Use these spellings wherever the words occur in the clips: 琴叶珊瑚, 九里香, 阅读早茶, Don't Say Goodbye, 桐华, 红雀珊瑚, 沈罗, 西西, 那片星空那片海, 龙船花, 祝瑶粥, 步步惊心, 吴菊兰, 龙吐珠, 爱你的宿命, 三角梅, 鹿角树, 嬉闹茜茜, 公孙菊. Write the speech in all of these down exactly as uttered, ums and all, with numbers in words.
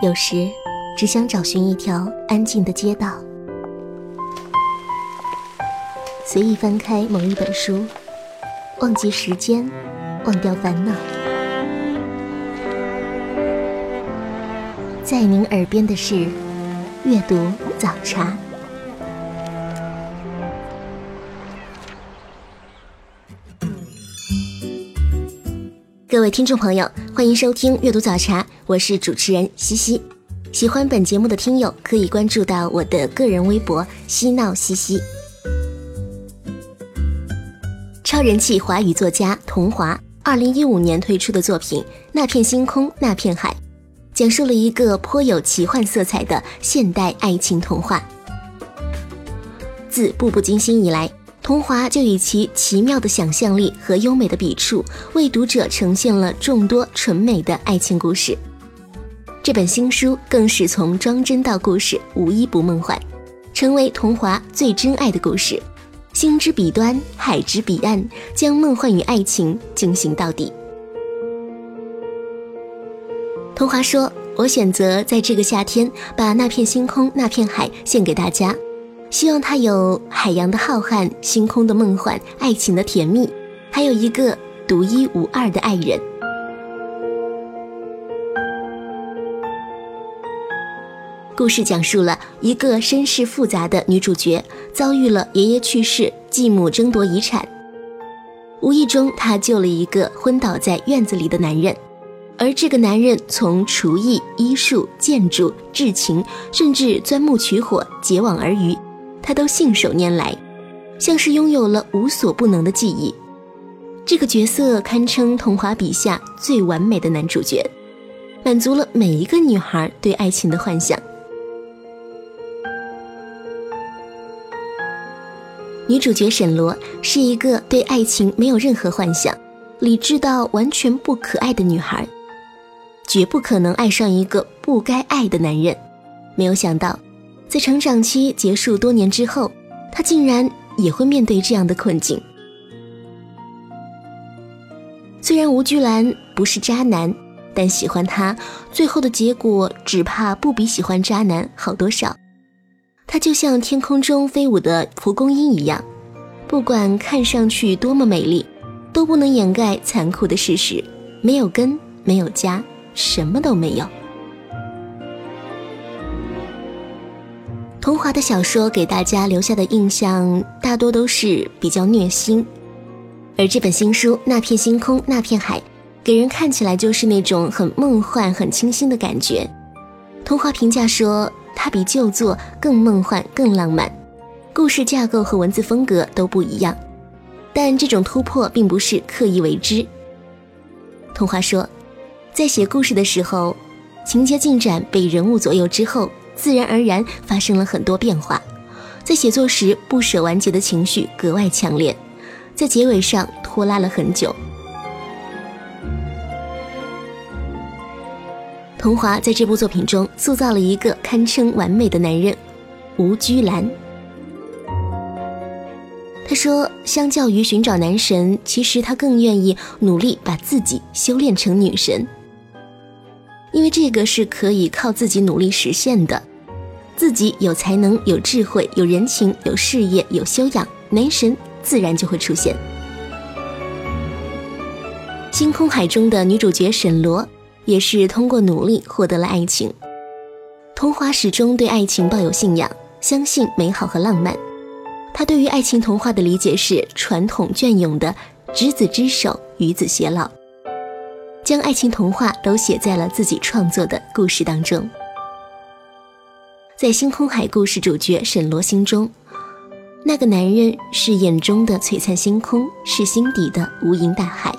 有时只想找寻一条安静的街道，随意翻开某一本书，忘记时间，忘掉烦恼。在您耳边的是阅读早茶。各位听众朋友，欢迎收听阅读早茶，我是主持人西西。喜欢本节目的听友可以关注到我的个人微博嬉闹西西。超人气华语作家桐华二零一五年推出的作品《那片星空那片海》，讲述了一个颇有奇幻色彩的现代爱情童话。自《步步惊心》以来，桐华就以其奇妙的想象力和优美的笔触，为读者呈现了众多纯美的爱情故事。这本新书更是从装帧到故事无一不梦幻，成为桐华最珍爱的故事。星之彼端，海之彼岸，将梦幻与爱情进行到底。桐华说：“我选择在这个夏天把那片星空那片海献给大家，希望它有海洋的浩瀚，星空的梦幻，爱情的甜蜜，还有一个独一无二的爱人。”故事讲述了一个身世复杂的女主角，遭遇了爷爷去世，继母争夺遗产。无意中她救了一个昏倒在院子里的男人，而这个男人从厨艺、医术、建筑、制琴，甚至钻木取火、结网而渔，他都信手拈来，像是拥有了无所不能的技艺。这个角色堪称桐华笔下最完美的男主角，满足了每一个女孩对爱情的幻想。女主角沈罗是一个对爱情没有任何幻想，理智到完全不可爱的女孩，绝不可能爱上一个不该爱的男人。没有想到，在成长期结束多年之后，她竟然也会面对这样的困境。虽然吴菊兰不是渣男，但喜欢他，最后的结果只怕不比喜欢渣男好多少。她就像天空中飞舞的蒲公英一样，不管看上去多么美丽，都不能掩盖残酷的事实，没有根，没有家，什么都没有。桐华的小说给大家留下的印象大多都是比较虐心，而这本新书《那片星空那片海》给人看起来就是那种很梦幻很清新的感觉。桐华评价说，它比旧作更梦幻更浪漫，故事架构和文字风格都不一样，但这种突破并不是刻意为之。桐华说，在写故事的时候，情节进展被人物左右之后，自然而然发生了很多变化。在写作时，不舍完结的情绪格外强烈，在结尾上拖拉了很久。桐华在这部作品中塑造了一个堪称完美的男人吴居兰。他说，相较于寻找男神，其实他更愿意努力把自己修炼成女神，因为这个是可以靠自己努力实现的。自己有才能，有智慧，有人情，有事业，有修养，男神自然就会出现。星空海中的女主角沈罗也是通过努力获得了爱情。桐华始终对爱情抱有信仰，相信美好和浪漫。他对于爱情童话的理解是传统隽永的执子之手与子偕老，将爱情童话都写在了自己创作的故事当中。在星空海故事主角沈罗心中，那个男人是眼中的璀璨星空，是心底的无垠大海。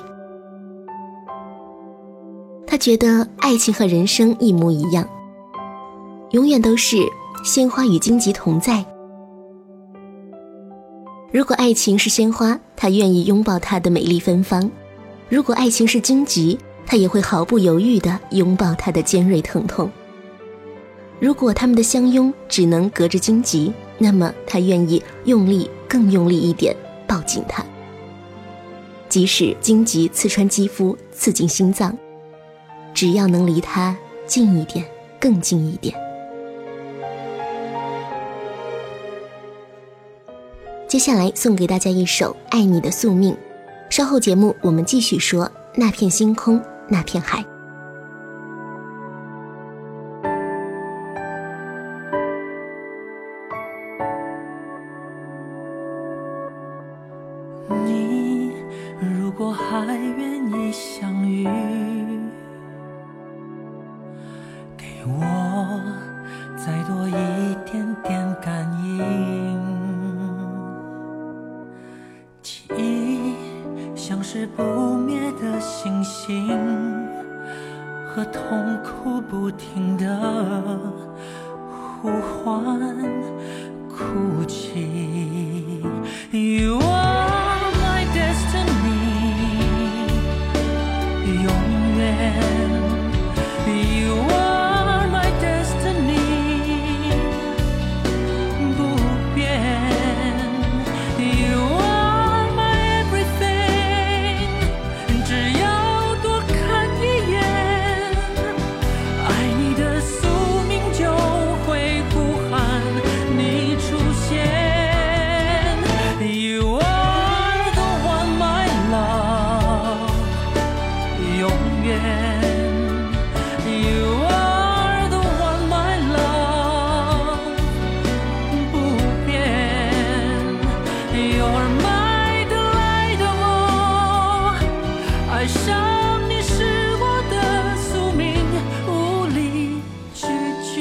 他觉得爱情和人生一模一样，永远都是鲜花与荆棘同在。如果爱情是鲜花，他愿意拥抱它的美丽芬芳；如果爱情是荆棘，他也会毫不犹豫地拥抱它的尖锐疼痛。如果他们的相拥只能隔着荆棘，那么他愿意用力更用力一点，抱紧它，即使荆棘刺穿肌肤，刺进心脏，只要能离他近一点更近一点。接下来送给大家一首《爱你的宿命》，稍后节目我们继续说那片星空，那片海。你如果还愿意相遇，给我再多一点点感应，记忆像是不灭的星星，和痛苦不停地呼唤哭泣。 You are my destiny， 永远。 You are my destiny， 不变。 You are my everything， 只要多看一眼，爱你的宿命就会呼喊你出现。 You are the one my love， 永远。You are the one my love， 不变。 You're my delightable， 爱上你是我的宿命，无力拒绝。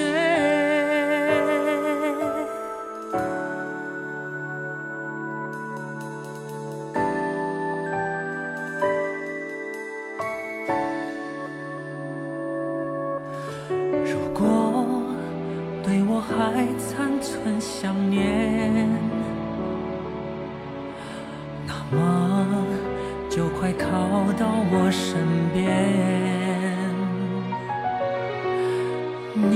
如果对我还残存想念，那么就快靠到我身边。你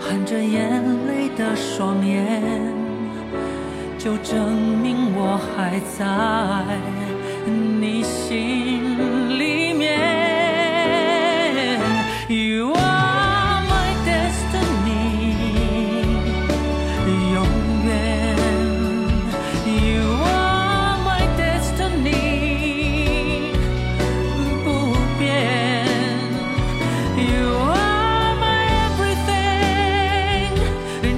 含着眼泪的双眼，就证明我还在你心里面。You are my destiny， 永远。You are my destiny， 不变。You are my everything，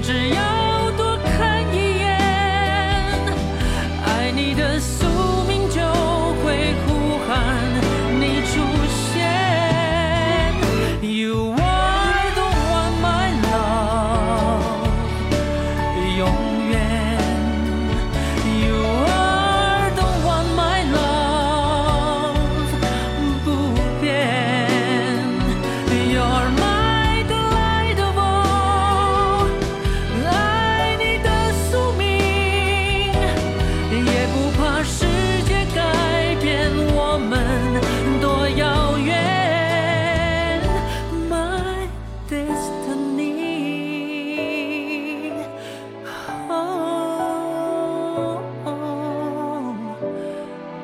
只要多看一眼，爱你的宿命就会呼喊你出现。You are the one my love， 永远。You are the one my love， 不变。You're my delightable， 爱你的宿命，也不怕世界改变我们多遥远。My destiny， 哦哦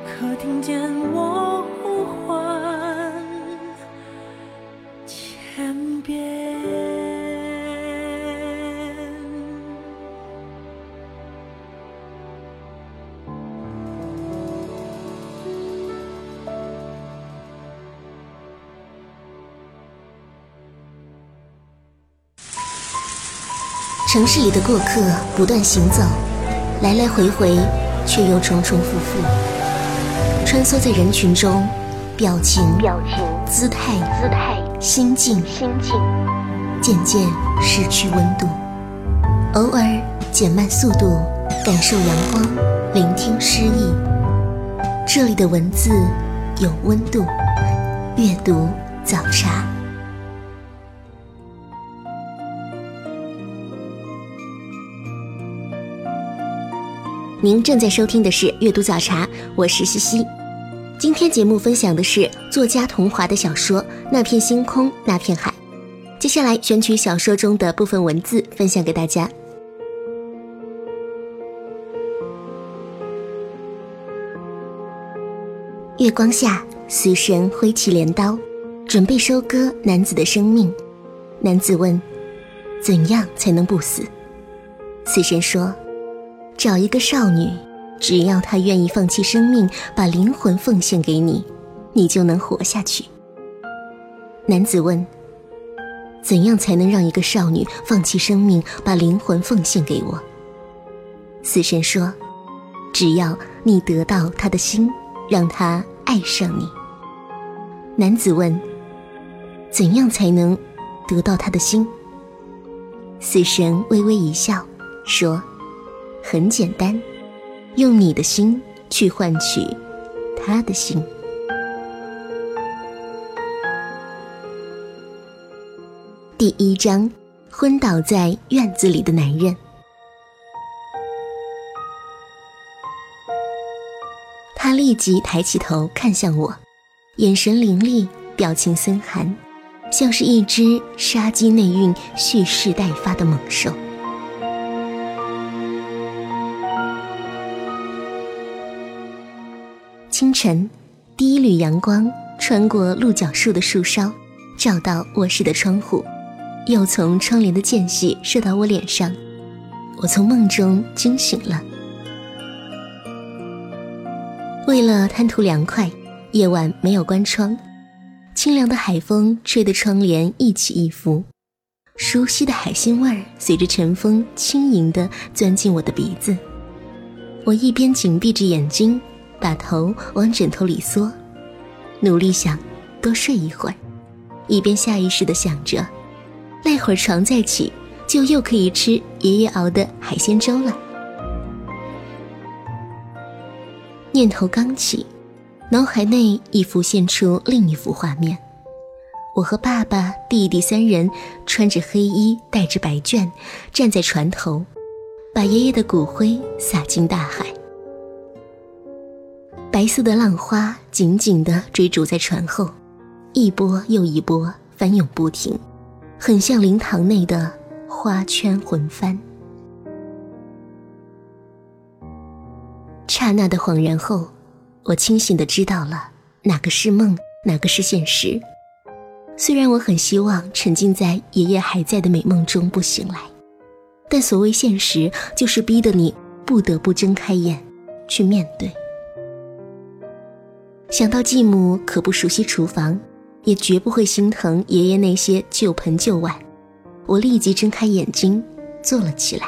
可听见我呼唤千遍。城市里的过客不断行走，来来回回，却又重重复复，穿梭在人群中，表情、表情、姿态、姿态、心境、心境，渐渐失去温度。偶尔减慢速度，感受阳光，聆听诗意。这里的文字有温度，阅读早茶。您正在收听的是阅读早茶，我是西西。今天节目分享的是作家桐华的小说《那片星空，那片海》。接下来选取小说中的部分文字分享给大家。月光下，死神挥起镰刀，准备收割男子的生命。男子问：怎样才能不死？死神说：找一个少女，只要她愿意放弃生命，把灵魂奉献给你，你就能活下去。男子问：怎样才能让一个少女放弃生命，把灵魂奉献给我？死神说：只要你得到她的心，让她爱上你。男子问：怎样才能得到她的心？死神微微一笑说：很简单，用你的心去换取她的心。第一章，昏倒在院子里的男人。他立即抬起头看向我，眼神凌厉，表情森寒，像是一只杀鸡内贴、蓄势待发的猛兽。清晨，第一缕阳光穿过鹿角树的树梢，照到卧室的窗户，又从窗帘的间隙射到我脸上。我从梦中惊醒了。为了贪图凉快，夜晚没有关窗，清凉的海风吹得窗帘一起一伏，熟悉的海腥味儿随着晨风轻盈地钻进我的鼻子。我一边紧闭着眼睛，把头往枕头里缩，努力想多睡一会儿，一边下意识地想着，那会儿床再起，就又可以吃爷爷熬的海鲜粥了。念头刚起，脑海内已浮现出另一幅画面：我和爸爸、弟弟三人穿着黑衣，带着白卷，站在船头，把爷爷的骨灰撒进大海。白色的浪花紧紧地追逐在船后，一波又一波，翻涌不停，很像灵堂内的花圈魂幡。刹那的恍然后，我清醒地知道了哪个是梦，哪个是现实。虽然我很希望沉浸在爷爷还在的美梦中不醒来，但所谓现实，就是逼得你不得不睁开眼去面对。想到继母可不熟悉厨房，也绝不会心疼爷爷那些旧盆旧碗，我立即睁开眼睛坐了起来。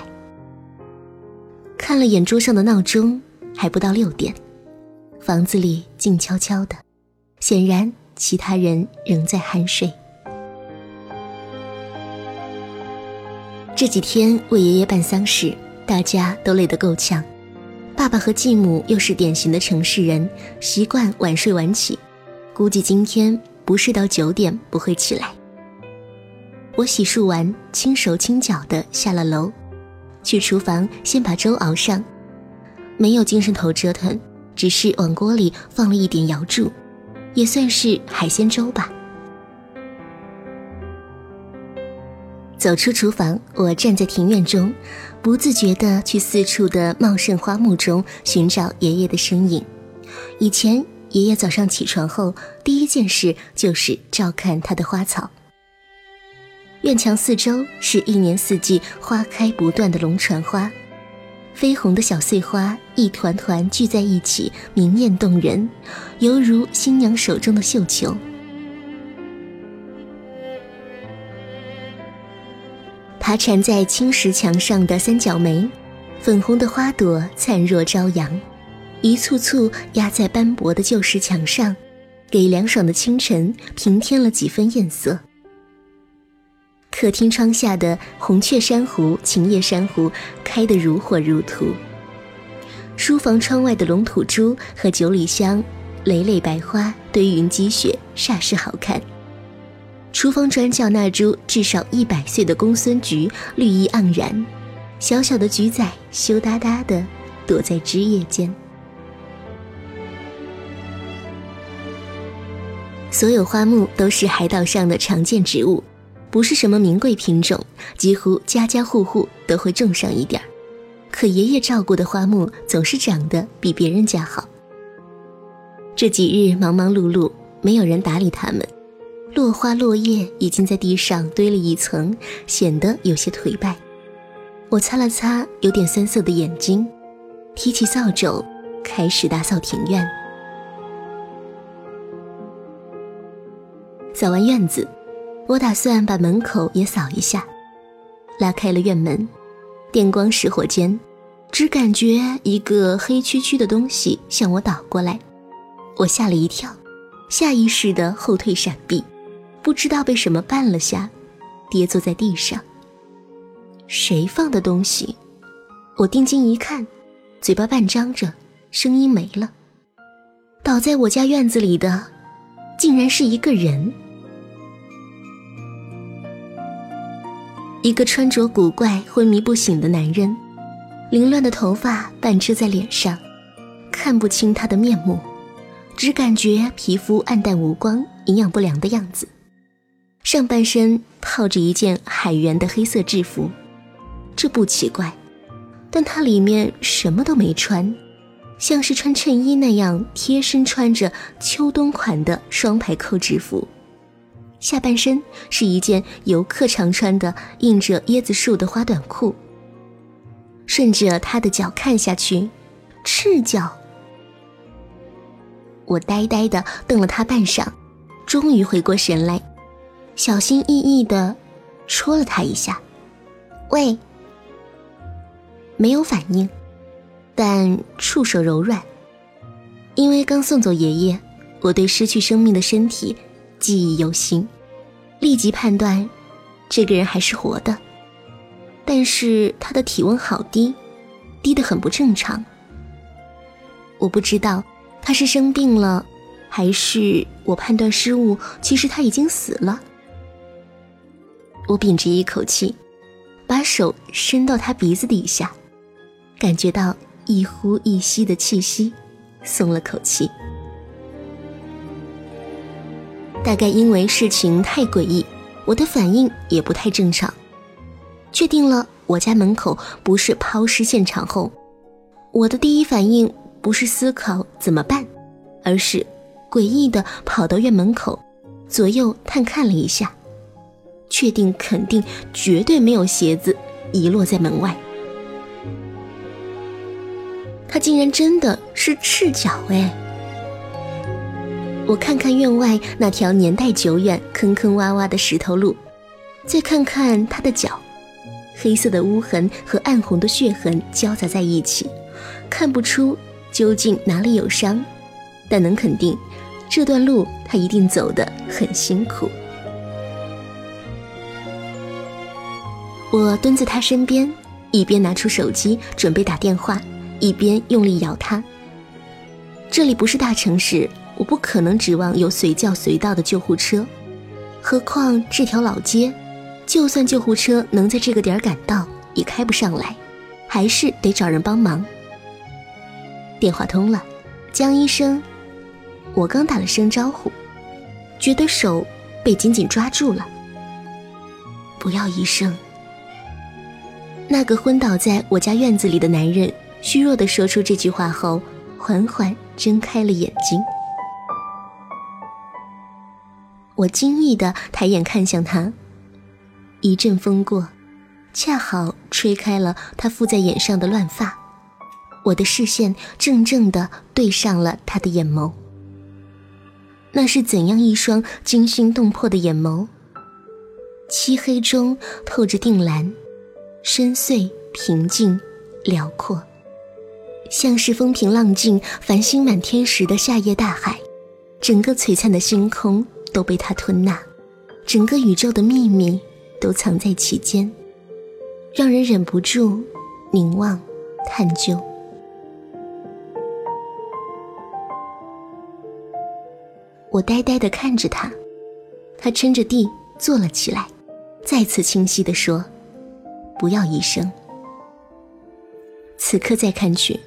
看了眼桌上的闹钟，还不到六点。房子里静悄悄的，显然其他人仍在酣睡。这几天为爷爷办丧事，大家都累得够呛。爸爸和继母又是典型的城市人，习惯晚睡晚起，估计今天不睡到九点不会起来。我洗漱完，轻手轻脚地下了楼，去厨房先把粥熬上，没有精神头折腾，只是往锅里放了一点瑶柱，也算是海鲜粥吧。走出厨房，我站在庭院中，不自觉地去四处的茂盛花木中寻找爷爷的身影。以前爷爷早上起床后，第一件事就是照看他的花草。院墙四周是一年四季花开不断的龙船花，绯红的小碎花一团团聚在一起，明艳动人，犹如新娘手中的绣球。它缠在青石墙上的三角梅，粉红的花朵灿若朝阳，一簇簇压在斑驳的旧石墙上，给凉爽的清晨平添了几分艳色。客厅窗下的红雀珊瑚、琴叶珊瑚开得如火如荼，书房窗外的龙吐珠和九里香累累白花堆云积雪，煞是好看。厨房转角那株至少一百岁的公孙菊绿意盎然，小小的菊仔羞答答地躲在枝叶间。所有花木都是海岛上的常见植物，不是什么名贵品种，几乎家家户户都会种上一点儿。可爷爷照顾的花木总是长得比别人家好。这几日忙忙碌碌，没有人打理他们，落花落叶已经在地上堆了一层，显得有些颓败。我擦了擦有点酸涩的眼睛，提起扫帚开始打扫庭院。扫完院子，我打算把门口也扫一下。拉开了院门，电光石火间，只感觉一个黑黢黢的东西向我倒过来，我吓了一跳，下意识地后退闪避，不知道被什么绊了下，跌坐在地上。谁放的东西？我定睛一看，嘴巴半张着，声音没了。倒在我家院子里的，竟然是一个人。一个穿着古怪、昏迷不醒的男人，凌乱的头发半遮在脸上，看不清他的面目，只感觉皮肤暗淡无光、营养不良的样子。上半身套着一件海员的黑色制服，这不奇怪，但他里面什么都没穿，像是穿衬衣那样贴身穿着秋冬款的双排扣制服。下半身是一件游客常穿的印着椰子树的花短裤。顺着他的脚看下去，赤脚。我呆呆地瞪了他半晌，终于回过神来，小心翼翼地戳了他一下。喂！没有反应，但触手柔软。因为刚送走爷爷，我对失去生命的身体记忆犹新，立即判断这个人还是活的，但是他的体温好低，低得很不正常。我不知道他是生病了，还是我判断失误，其实他已经死了。我屏着一口气，把手伸到他鼻子底下，感觉到一呼一吸的气息，松了口气。大概因为事情太诡异，我的反应也不太正常。确定了我家门口不是抛尸现场后，我的第一反应不是思考怎么办，而是诡异地跑到院门口，左右探看了一下，确定肯定绝对没有鞋子遗落在门外。他竟然真的是赤脚哎！我看看院外那条年代久远、坑坑洼洼的石头路，再看看他的脚，黑色的污痕和暗红的血痕交杂在一起，看不出究竟哪里有伤，但能肯定，这段路他一定走得很辛苦。我蹲在他身边，一边拿出手机准备打电话，一边用力摇他。这里不是大城市，我不可能指望有随叫随到的救护车，何况这条老街，就算救护车能在这个点赶到，也开不上来，还是得找人帮忙。电话通了，江医生，我刚打了声招呼，觉得手被紧紧抓住了。不要医生！那个昏倒在我家院子里的男人，虚弱地说出这句话后，缓缓睁开了眼睛。我惊异地抬眼看向他，一阵风过，恰好吹开了他附在眼上的乱发，我的视线正正地对上了他的眼眸。那是怎样一双惊心动魄的眼眸，漆黑中透着靛蓝，深邃平静辽阔，像是风平浪静、繁星满天时的夏夜大海，整个璀璨的星空都被他吞纳，整个宇宙的秘密都藏在其间，让人忍不住凝望探究。我呆呆地看着他，他撑着地坐了起来，再次清晰地说：“不要医生。”此刻再看去，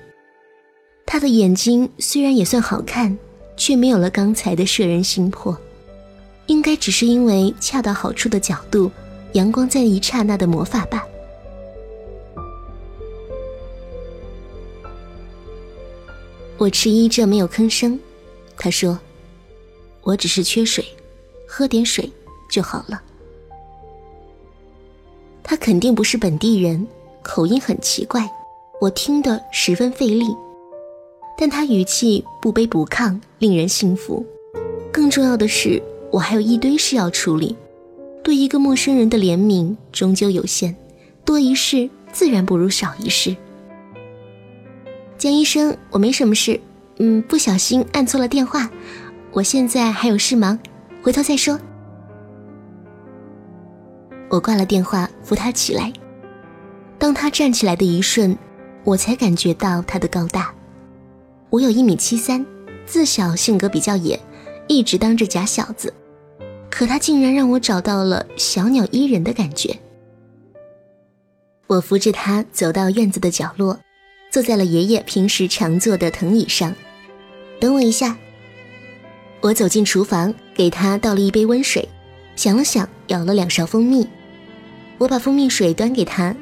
他的眼睛虽然也算好看，却没有了刚才的摄人心魄。应该只是因为恰到好处的角度，阳光在一刹那的魔法吧。我迟疑着没有吭声，他说：“我只是缺水，喝点水就好了。他肯定不是本地人，口音很奇怪，我听得十分费力，但他语气不卑不亢，令人信服。更重要的是，我还有一堆事要处理，对一个陌生人的怜悯终究有限，多一事自然不如少一事。江医生，我没什么事，嗯，不小心按错了电话，我现在还有事忙，回头再说。我挂了电话，扶他起来。当他站起来的一瞬，我才感觉到他的高大。我有一米七三，自小性格比较野，一直当着假小子，可他竟然让我找到了小鸟依人的感觉。我扶着他走到院子的角落，坐在了爷爷平时常坐的藤椅上。等我一下。我走进厨房，给他倒了一杯温水，想了想，舀了两勺蜂蜜。我把蜂蜜水端给他，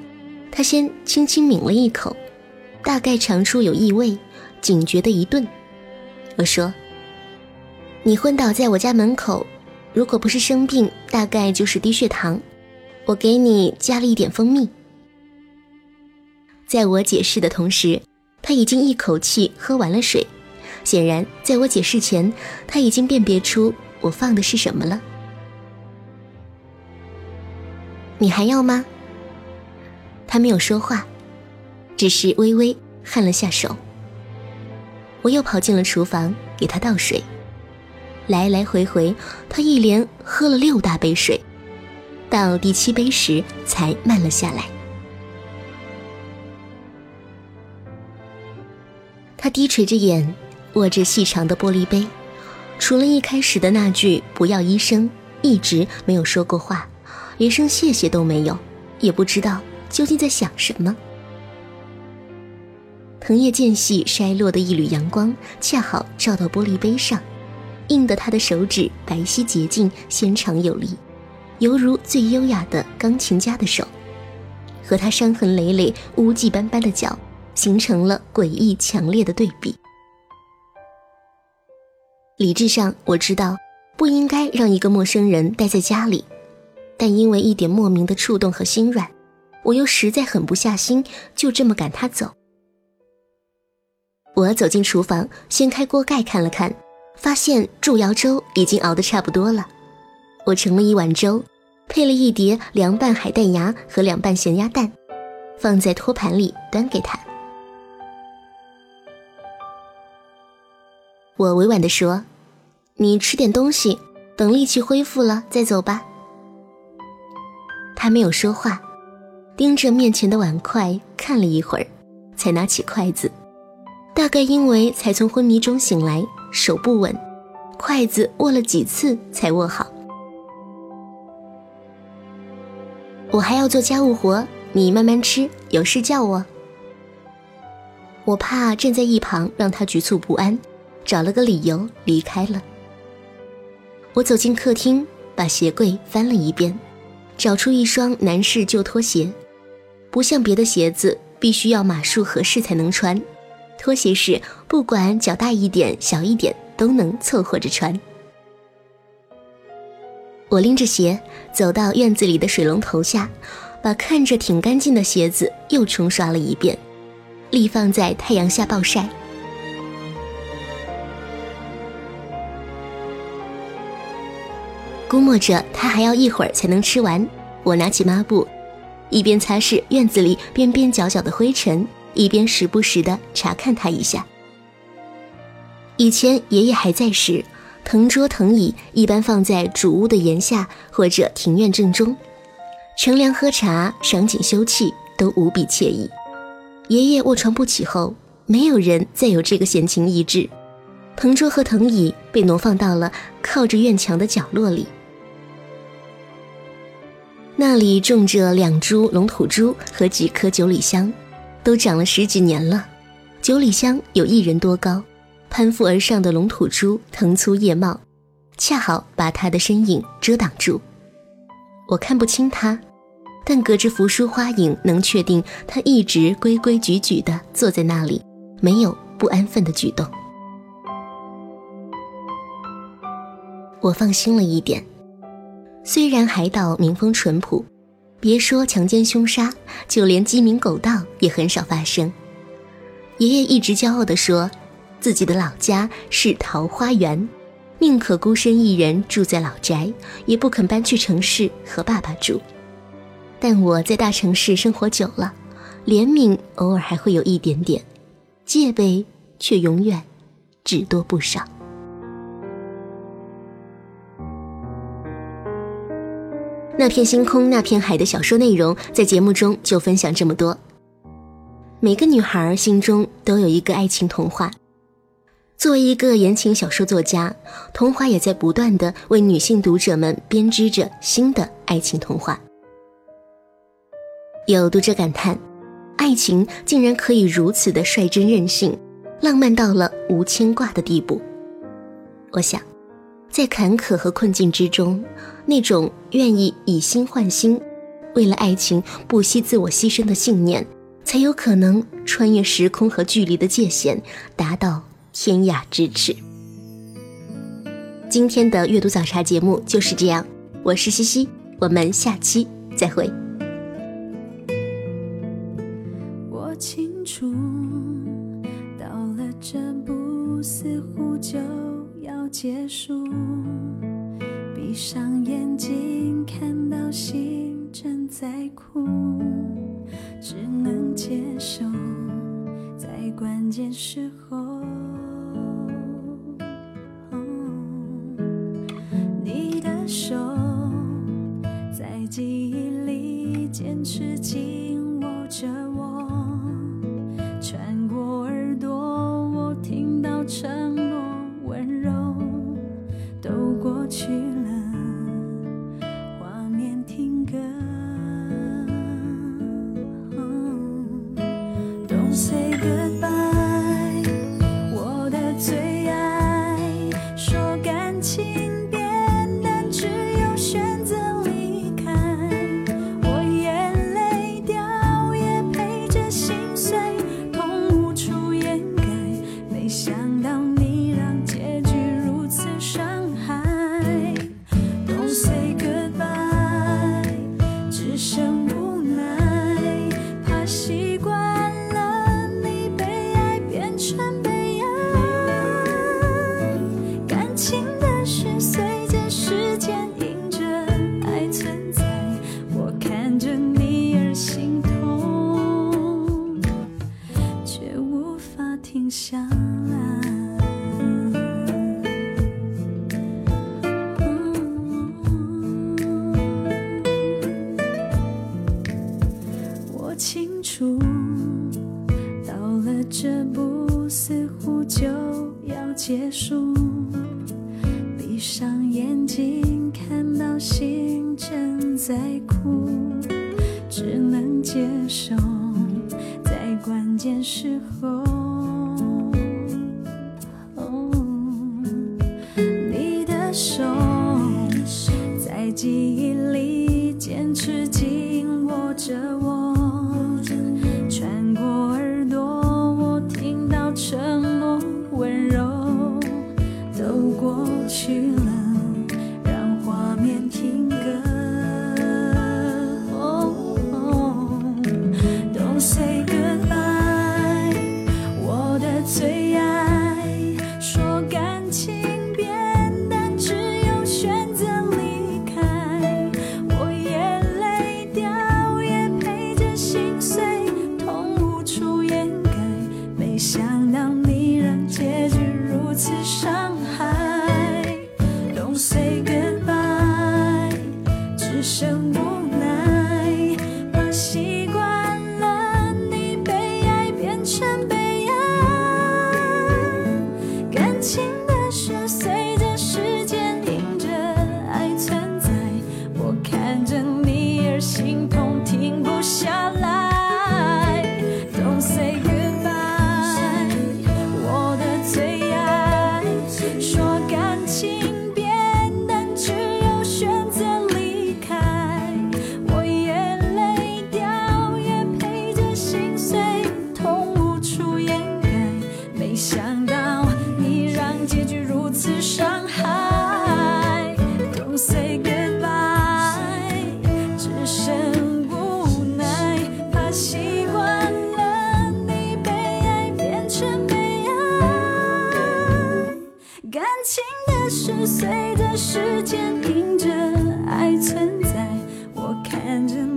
他先轻轻抿了一口，大概尝出有异味，警觉的一顿。我说，你昏倒在我家门口，如果不是生病，大概就是低血糖，我给你加了一点蜂蜜。在我解释的同时，他已经一口气喝完了水，显然在我解释前，他已经辨别出我放的是什么了。你还要吗？他没有说话，只是微微颔了下手。我又跑进了厨房，给他倒水。来来回回，他一连喝了六大杯水，到第七杯时才慢了下来。他低垂着眼，握着细长的玻璃杯，除了一开始的那句不要医生，一直没有说过话，连声谢谢都没有，也不知道究竟在想什么。藤叶间隙筛落的一缕阳光恰好照到玻璃杯上，映得他的手指白皙洁净，纤长有力，犹如最优雅的钢琴家的手，和他伤痕累累污迹斑斑的脚形成了诡异强烈的对比。理智上我知道不应该让一个陌生人待在家里，但因为一点莫名的触动和心软，我又实在狠不下心，就这么赶他走。我走进厨房，掀开锅盖看了看，发现祝瑶粥已经熬得差不多了。我盛了一碗粥，配了一碟凉拌海带芽和两瓣咸鸭蛋，放在托盘里端给他。我委婉地说，你吃点东西，等力气恢复了再走吧。他没有说话，盯着面前的碗筷看了一会儿，才拿起筷子。大概因为才从昏迷中醒来，手不稳，筷子握了几次才握好。我还要做家务活，你慢慢吃，有事叫我。我怕站在一旁让他局促不安，找了个理由离开了。我走进客厅，把鞋柜翻了一遍，找出一双男士旧拖鞋，不像别的鞋子必须要码数合适才能穿，拖鞋是不管脚大一点小一点都能凑合着穿。我拎着鞋走到院子里的水龙头下，把看着挺干净的鞋子又冲刷了一遍，立放在太阳下暴晒。估摸着他还要一会儿才能吃完，我拿起抹布，一边擦拭院子里边边角角的灰尘，一边时不时地查看他一下。以前爷爷还在时，藤桌藤椅一般放在主屋的檐下或者庭院正中，乘凉喝茶赏景休憩都无比惬意。爷爷卧床不起后，没有人再有这个闲情逸致，藤桌和藤椅被挪放到了靠着院墙的角落里。那里种着两株龙吐珠和几棵九里香，都长了十几年了。九里香有一人多高，攀附而上的龙吐珠腾粗叶茂，恰好把它的身影遮挡住。我看不清它，但隔着扶疏花影能确定它一直规规矩矩地坐在那里，没有不安分的举动。我放心了一点，虽然海岛民风淳朴，别说强奸凶杀，就连鸡鸣狗盗也很少发生。爷爷一直骄傲地说，自己的老家是桃花源，宁可孤身一人住在老宅，也不肯搬去城市和爸爸住。但我在大城市生活久了，怜悯偶尔还会有一点点，戒备却永远只多不少。那片星空那片海的小说内容在节目中就分享这么多。每个女孩心中都有一个爱情童话，作为一个言情小说作家，童话也在不断地为女性读者们编织着新的爱情童话。有读者感叹，爱情竟然可以如此的率真任性，浪漫到了无牵挂的地步。我想，在坎坷和困境之中，那种愿意以心换心，为了爱情不惜自我牺牲的信念，才有可能穿越时空和距离的界限，达到天涯咫尺。今天的阅读早茶节目就是这样，我是西西，我们下期再会。我清楚到了这步似乎就要结束，闭上眼睛看到心正在哭，只能接受在关键时候。手在记忆里坚持紧握着我，穿过耳朵我听到承诺温柔，都过去了画面停格、oh, Don't say goodbye 我的最爱，说感情结束，闭上眼睛看到心正在哭，只能接受在关键时候、oh, 你的手在记忆里坚持紧握着我，穿过耳朵我听到承诺温柔，都过去了让画面停格、oh, oh, Don't say goodbye 我的最爱，说感情变淡只有选择离开，我眼泪掉也陪着心碎，痛无处掩盖，没想到你让结局如此伤害。Don't say goodbye 只剩无奈，怕习惯了你被爱变成悲哀，感情的事随着时间停着，爱存在，我看着你而心痛停不下来。Don't say goodbye伤害，Don't say goodbye。随着时间，因着爱存在，我看着你。